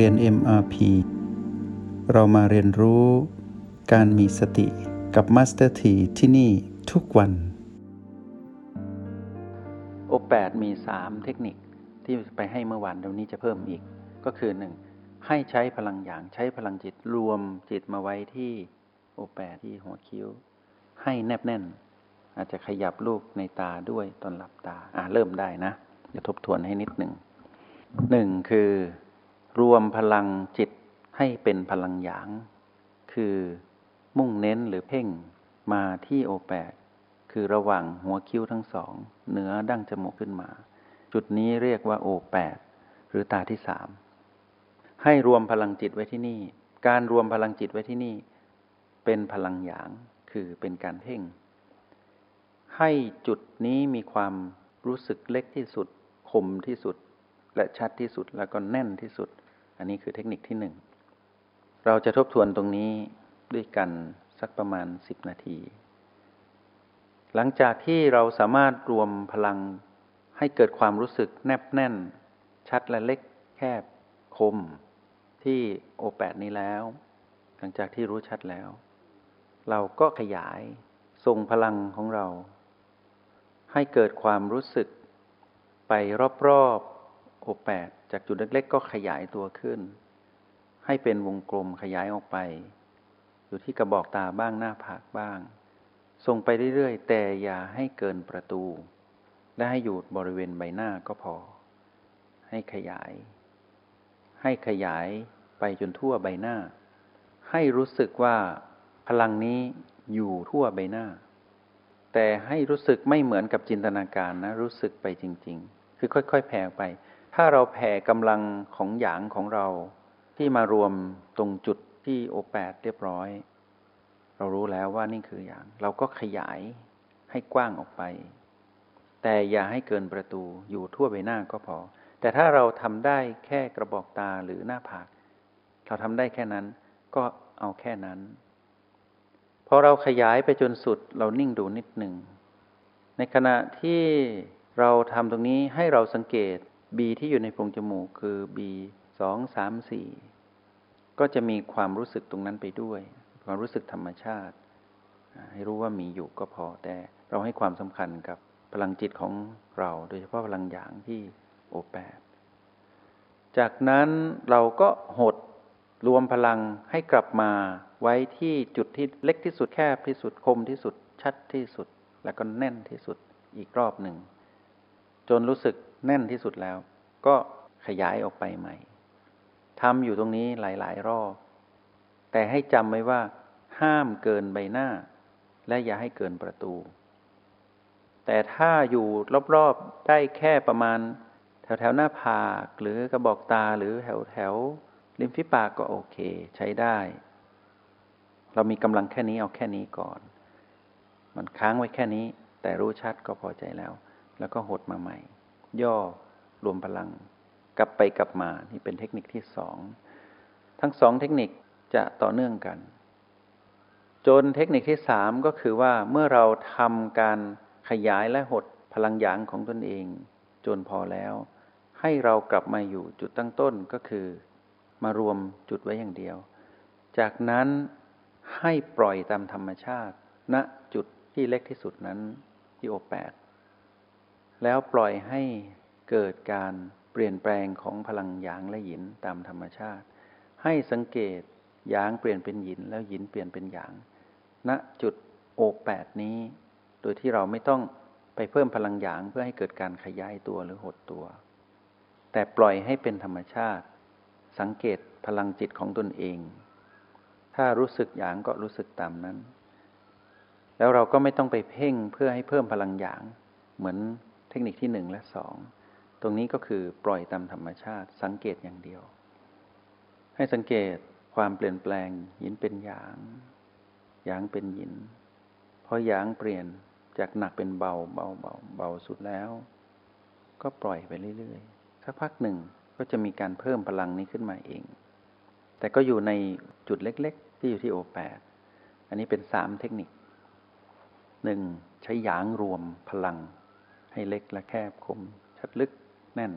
เรียน MRP เรามาเรียนรู้การมีสติกับ Master T ที่นี่ทุกวันโอ8มี3เทคนิคที่ไปให้เมื่อวานเดี๋ยวนี้จะเพิ่มอีกก็คือ1ให้ใช้พลังอย่างใช้พลังจิตรวมจิตมาไว้ที่โอ8ที่หัวคิ้วให้แนบแน่นอาจจะขยับลูกในตาด้วยตอนหลับตาเริ่มได้นะจะทบทวนให้นิดหนึ่งคือรวมพลังจิตให้เป็นพลังหยางคือมุ่งเน้นหรือเพ่งมาที่โอแปดคือระหว่างหัวคิ้วทั้งสองเหนือดั้งจมูกขึ้นมาจุดนี้เรียกว่าโอแปดหรือตาที่สามให้รวมพลังจิตไว้ที่นี่การรวมพลังจิตไว้ที่นี่เป็นพลังหยางคือเป็นการเพ่งให้จุดนี้มีความรู้สึกเล็กที่สุดคมที่สุดและชัดที่สุดแล้วก็แน่นที่สุดอันนี้คือเทคนิคที่1เราจะทบทวนตรงนี้ด้วยกันสักประมาณ10นาทีหลังจากที่เราสามารถรวมพลังให้เกิดความรู้สึกแนบแน่นชัดและเล็กแคบคมที่โอแปดนี้แล้วหลังจากที่รู้ชัดแล้วเราก็ขยายส่งพลังของเราให้เกิดความรู้สึกไปรอบๆโอแปดจากจุดเล็กๆก็ขยายตัวขึ้นให้เป็นวงกลมขยายออกไปอยู่ที่กระบอกตาบ้างหน้าผากบ้างส่งไปเรื่อยๆแต่อย่าให้เกินประตูและให้อยู่บริเวณใบหน้าก็พอให้ขยายไปจนทั่วใบหน้าให้รู้สึกว่าพลังนี้อยู่ทั่วใบหน้าแต่ให้รู้สึกไม่เหมือนกับจินตนาการนะรู้สึกไปจริงๆคือค่อยๆแผ่ไปถ้าเราแผ่กำลังของหยางของเราที่มารวมตรงจุดที่โอแปดเรียบร้อยเรารู้แล้วว่านี่คือหยางเราก็ขยายให้กว้างออกไปแต่อย่าให้เกินประตูอยู่ทั่วใบหน้าก็พอแต่ถ้าเราทำได้แค่กระบอกตาหรือหน้าผากเราทำได้แค่นั้นก็เอาแค่นั้นพอเราขยายไปจนสุดเรานิ่งดูนิดหนึ่งในขณะที่เราทำตรงนี้ให้เราสังเกต B ที่อยู่ในโพรงจมูกคือ B 2 3 4 ก็จะมีความรู้สึกตรงนั้นไปด้วยความรู้สึกธรรมชาติให้รู้ว่ามีอยู่ก็พอแต่เราให้ความสำคัญกับพลังจิตของเราโดยเฉพาะพลังหยางที่โอแปดจากนั้นเราก็หดรวมพลังให้กลับมาไว้ที่จุดที่เล็กที่สุดแคบที่สุดคมที่สุดชัดที่สุดแล้วก็แน่นที่สุดอีกรอบหนึ่งจนรู้สึกแน่นที่สุดแล้วก็ขยายออกไปใหม่ทำอยู่ตรงนี้หลายๆรอบแต่ให้จำไว้ว่าห้ามเกินใบหน้าและอย่าให้เกินประตูแต่ถ้าอยู่รอบๆได้แค่ประมาณแถวๆหน้าผากหรือกระบอกตาหรือแถวๆริมฝีปากก็โอเคใช้ได้เรามีกำลังแค่นี้เอาแค่นี้ก่อนมันค้างไว้แค่นี้แต่รู้ชัดก็พอใจแล้วแล้วก็หดมาใหม่ย่อรวมพลังกลับไปกลับมานี่เป็นเทคนิคที่2ทั้ง2เทคนิคจะต่อเนื่องกันจนเทคนิคที่3ก็คือว่าเมื่อเราทำการขยายและหดพลังหยางของตนเองจนพอแล้วให้เรากลับมาอยู่จุดตั้งต้นก็คือมารวมจุดไว้อย่างเดียวจากนั้นให้ปล่อยตามธรรมชาติณจุดที่เล็กที่สุดนั้นที่โอแปดแล้วปล่อยให้เกิดการเปลี่ยนแปลงของพลังหยางและหยินตามธรรมชาติให้สังเกตหยางเปลี่ยนเป็นหยินแล้วหยินเปลี่ยนเป็นหยางณจุดโอแปดนี้โดยที่เราไม่ต้องไปเพิ่มพลังหยางเพื่อให้เกิดการขยายตัวหรือหดตัวแต่ปล่อยให้เป็นธรรมชาติสังเกตพลังจิตของตนเองถ้ารู้สึกหยางก็รู้สึกตามนั้นแล้วเราก็ไม่ต้องไปเพ่งเพื่อให้เพิ่มพลังหยางเหมือนเทคนิคที่1และ2ตรงนี้ก็คือปล่อยตามธรรมชาติสังเกตอย่างเดียวให้สังเกตความเปลี่ยนแปลงหยินเป็นหยางหยางเป็นหยินพอหยางเปลี่ยนจากหนักเป็นเบาเบาเบาเบาสุดแล้วก็ปล่อยไปเรื่อยๆสักพักหนึ่งก็จะมีการเพิ่มพลังนี้ขึ้นมาเองแต่ก็อยู่ในจุดเล็กๆที่อยู่ที่โอแปดอันนี้เป็น3เทคนิค1ใช้หยางรวมพลังให้เล็กและแคบคมชัดลึกแน่น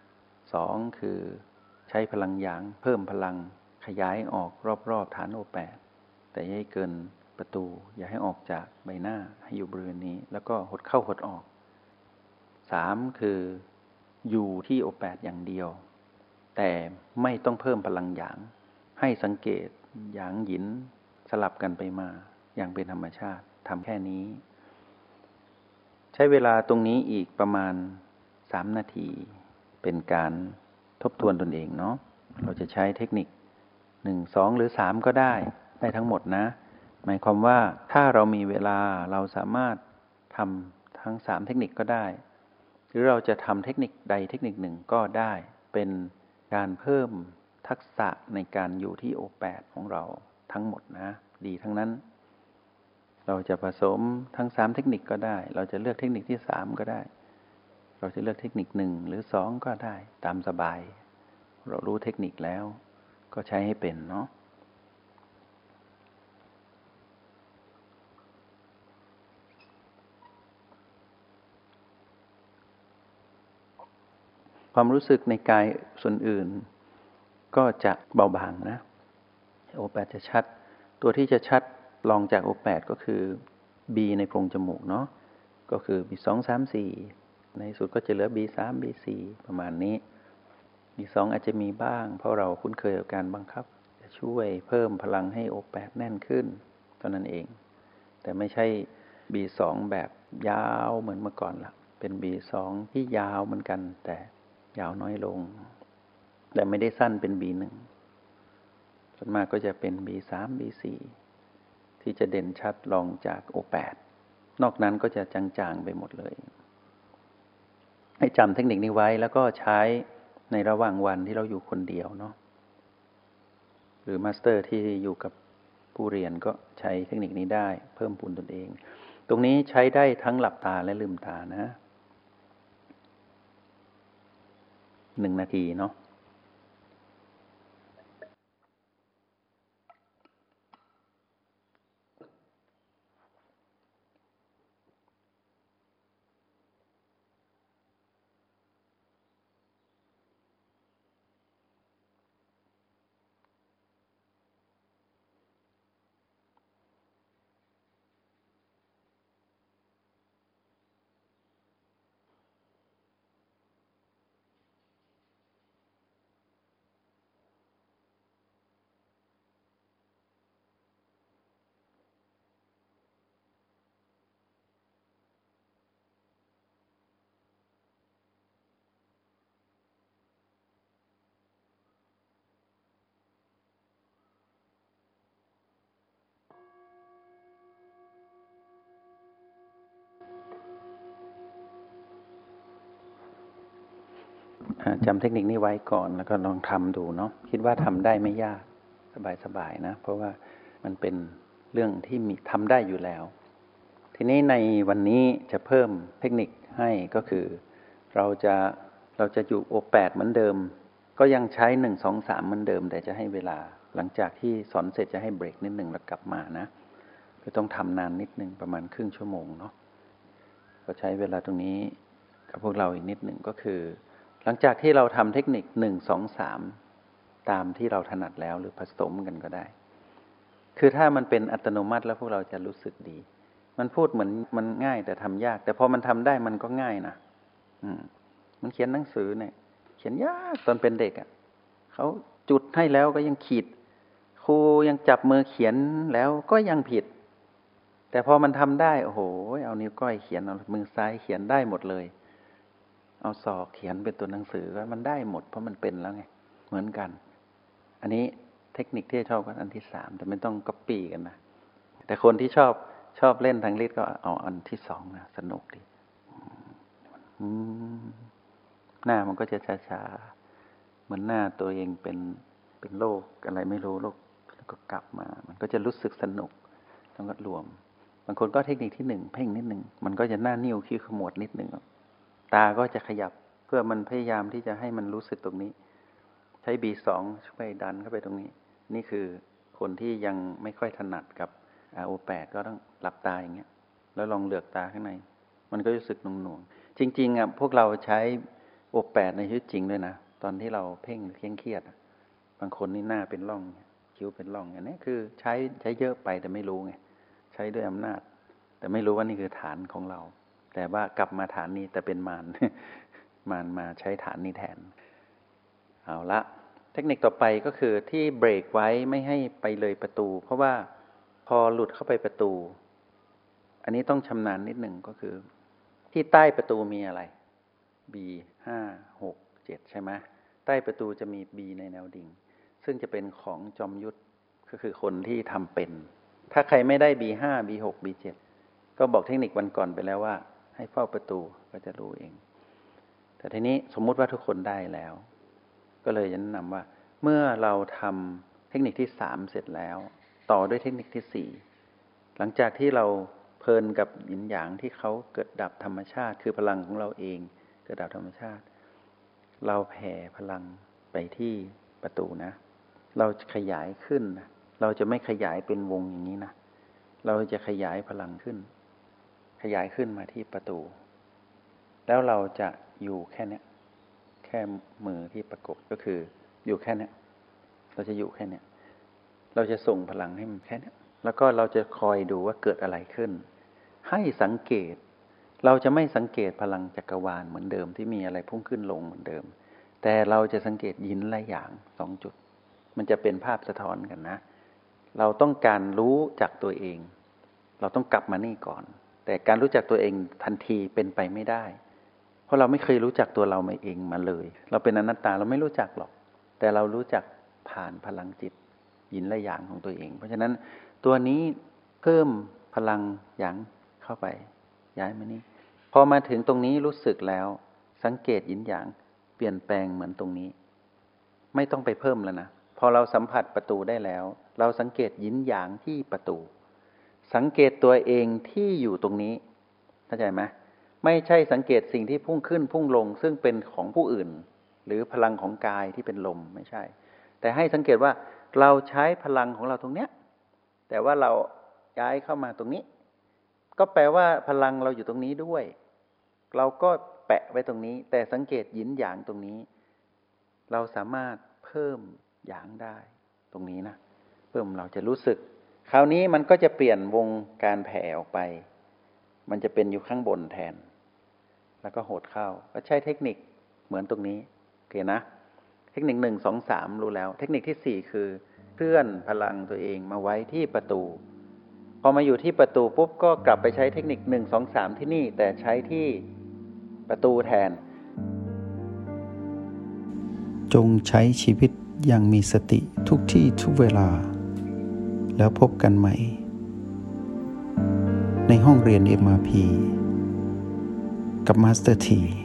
2คือ ใช้พลังหยางเพิ่มพลังขยายออกรอบๆฐานโอแปดแต่อย่าให้เกินประตูอย่าให้ออกจากใบหน้าให้อยู่บริเวณนี้แล้วก็หดเข้าหดออก3คืออยู่ที่โอแปดอย่างเดียวแต่ไม่ต้องเพิ่มพลังหยางให้สังเกตหยางหยินสลับกันไปมาอย่างเป็นธรรมชาติทำแค่นี้ใช้เวลาตรงนี้อีกประมาณ3นาทีเป็นการทบทวนตนเองเนาะเราจะใช้เทคนิค1 2หรือ3ก็ได้ทั้งหมดนะหมายความว่าถ้าเรามีเวลาเราสามารถทำทั้ง3เทคนิคก็ได้หรือเราจะทำเทคนิคใดเทคนิคหนึ่งก็ได้เป็นการเพิ่มทักษะในการอยู่ที่โอ8ของเราทั้งหมดนะดีทั้งนั้นเราจะผสมทั้ง3เทคนิคก็ได้เราจะเลือกเทคนิคที่3ก็ได้เราจะเลือกเทคนิค1หรือ2ก็ได้ตามสบายเรารู้เทคนิคแล้วก็ใช้ให้เป็นเนาะความรู้สึกในกายส่วนอื่นก็จะเบาบางนะโอแปดจะชัดตัวที่จะชัดลองจากโอแปดก็คือ B ในโพรงจมูกเนาะก็คือ B2 3 4ในสุดก็จะเหลือ B3 B4 ประมาณนี้ B2 อาจจะมีบ้างเพราะเราคุ้นเคยกับการบังคับจะช่วยเพิ่มพลังให้โอแปดแน่นขึ้นเท่านั้นเองแต่ไม่ใช่ B2 แบบยาวเหมือนเมื่อก่อนละเป็น B2 ที่ยาวเหมือนกันแต่ยาวน้อยลงแต่ไม่ได้สั้นเป็น B1 ส่วนมากก็จะเป็น B3 B4 ที่จะเด่นชัดรองจาก O8 นอกนั้นก็จะจางๆไปหมดเลยให้จำเทคนิคนี้ไว้แล้วก็ใช้ในระหว่างวันที่เราอยู่คนเดียวเนาะหรือมาสเตอร์ที่อยู่กับผู้เรียนก็ใช้เทคนิคนี้ได้เพิ่มพูนตนเองตรงนี้ใช้ได้ทั้งหลับตาและลืมตานะ1นาทีเนาะจำเทคนิคนี้ไว้ก่อนแล้วก็ลองทำดูเนาะคิดว่าทำได้ไม่ยากสบายๆนะเพราะว่ามันเป็นเรื่องที่มีทำได้อยู่แล้วทีนี้ในวันนี้จะเพิ่มเทคนิคให้ก็คือเราจะอยู่โอแปดเหมือนเดิมก็ยังใช้1 2 3เหมือนเดิมแต่จะให้เวลาหลังจากที่สอนเสร็จจะให้เบรกนิดนึงแล้วกลับมานะก็ต้องทำนานนิดนึงประมาณครึ่งชั่วโมงเนาะก็ใช้เวลาตรงนี้กับพวกเราอีกนิดนึงก็คือหลังจากที่เราทำเทคนิค1 2 3ตามที่เราถนัดแล้วหรือผสมกันก็ได้คือถ้ามันเป็นอัตโนมัติแล้วพวกเราจะรู้สึกดีมันพูดเหมือนมันง่ายแต่ทำยากแต่พอมันทำได้มันก็ง่ายนะมันเขียนหนังสือเนี่ยเขียนยากตอนเป็นเด็กอ่ะเขาจุดให้แล้วก็ยังขีดครูยังจับมือเขียนแล้วก็ยังผิดแต่พอมันทำได้โอ้โหเอานิ้วก้อยเขียนเอามือซ้ายเขียนได้หมดเลยเอาศอกเขียนเป็นตัวหนังสือก็มันได้หมดเพราะมันเป็นแล้วไงเหมือนกันอันนี้เทคนิคที่ชอบกันอันที่3แต่ไม่ต้องก๊อปปี้กันนะแต่คนที่ชอบเล่นทางลิดก็เอาอันที่2นะสนุกดีหน้ามันก็จะช้าๆเหมือนหน้าตัวเองเป็นโรคอะไรไม่รู้โรคแล้วก็กลับมามันก็จะรู้สึกสนุกต้องรวมบางคนก็เทคนิคที่1เพ่งนิดนึงมันก็จะหน้านิ้วคิ้วขมวดนิดนึงตาก็จะขยับเพื่อมันพยายามที่จะให้มันรู้สึกตรงนี้ใช้ B2 ช่วยดันเข้าไปตรงนี้นี่คือคนที่ยังไม่ค่อยถนัดกับ O8 ก็ต้องหลับตาอย่างเงี้ยแล้วลองเหลือกตาข้างในมันก็รู้สึกหน่วงๆจริงๆอ่ะพวกเราใช้ O8 ในชีวิตจริงด้วยนะ ตอนที่เราเพ่งเคร่งเครียดบางคนนี่หน้าเป็นร่องคิ้วเป็นร่องอันนี้คือใช้เยอะไปแต่ไม่รู้ไงใช้ด้วยอำนาจแต่ไม่รู้ว่านี่คือฐานของเราแต่ว่ากลับมาฐานนี้แต่เป็นมาร มาใช้ฐานนี้แทนเอาละเทคนิคต่อไปก็คือที่เบรกไว้ไม่ให้ไปเลยประตูเพราะว่าพอหลุดเข้าไปประตูอันนี้ต้องชำนาญนิดหนึ่งก็คือที่ใต้ประตูมีอะไร B5 6 7 ใช่ไหมใต้ประตูจะมี B ในแนวดิ่งซึ่งจะเป็นของจอมยุทธก็คือคนที่ทำเป็นถ้าใครไม่ได้ B5 B6 B7 ก็บอกเทคนิควันก่อนไปแล้วว่าให้เฝ้าประตูก็จะรู้เองแต่ทีนี้สมมุติว่าทุกคนได้แล้วก็เลยจะแนะนำว่าเมื่อเราทำเทคนิคที่3เสร็จแล้วต่อด้วยเทคนิคที่4หลังจากที่เราเพลินกับหยินหยางที่เขาเกิดดับธรรมชาติคือพลังของเราเองเกิดดับธรรมชาติเราแผ่พลังไปที่ประตูนะเราขยายขึ้นนะเราจะไม่ขยายเป็นวงอย่างนี้นะเราจะขยายพลังขึ้นขยายขึ้นมาที่ประตูแล้วเราจะอยู่แค่นี้แค่มือที่ประกบก็คืออยู่แค่นี้เราจะอยู่แค่นี้เราจะส่งพลังให้มันแค่นี้แล้วก็เราจะคอยดูว่าเกิดอะไรขึ้นให้สังเกตเราจะไม่สังเกตพลังจักรวาลเหมือนเดิมที่มีอะไรพุ่งขึ้นลงเหมือนเดิมแต่เราจะสังเกตยินและหยาง2จุดมันจะเป็นภาพสะท้อนกันนะเราต้องการรู้จักตัวเองเราต้องกลับมานี่ก่อนแต่การรู้จักตัวเองทันทีเป็นไปไม่ได้เพราะเราไม่เคยรู้จักตัวเราเองมาเลยเราเป็นอนัตตาเราไม่รู้จักหรอกแต่เรารู้จักผ่านพลังจิตยินและหยางของตัวเองเพราะฉะนั้นตัวนี้เพิ่มพลังหยางเข้าไปย้ายมานี่พอมาถึงตรงนี้รู้สึกแล้วสังเกตยินหยางเปลี่ยนแปลงเหมือนตรงนี้ไม่ต้องไปเพิ่มแล้วนะพอเราสัมผัสประตูได้แล้วเราสังเกตยินหยางที่ประตูสังเกตตัวเองที่อยู่ตรงนี้เข้าใจไหมไม่ใช่สังเกตสิ่งที่พุ่งขึ้นพุ่งลงซึ่งเป็นของผู้อื่นหรือพลังของกายที่เป็นลมไม่ใช่แต่ให้สังเกตว่าเราใช้พลังของเราตรงเนี้ยแต่ว่าเราย้ายเข้ามาตรงนี้ก็แปลว่าพลังเราอยู่ตรงนี้ด้วยเราก็แปะไว้ตรงนี้แต่สังเกตยินหยางตรงนี้เราสามารถเพิ่มหยางได้ตรงนี้นะเพิ่มเราจะรู้สึกคราวนี้มันก็จะเปลี่ยนวงการแผ่ออกไปมันจะเป็นอยู่ข้างบนแทนแล้วก็โหดเข้าก็ใช้เทคนิคเหมือนตรงนี้โอเคนะเทคนิค1 2 3รู้แล้วเทคนิคที่4คือเคลื่อนพลังตัวเองมาไว้ที่ประตูพอมาอยู่ที่ประตูปุ๊บก็กลับไปใช้เทคนิค1 2 3ที่นี่แต่ใช้ที่ประตูแทนจงใช้ชีวิตอย่างมีสติทุกที่ทุกเวลาแล้วพบกันใหม่ในห้องเรียน MRP กับ Master T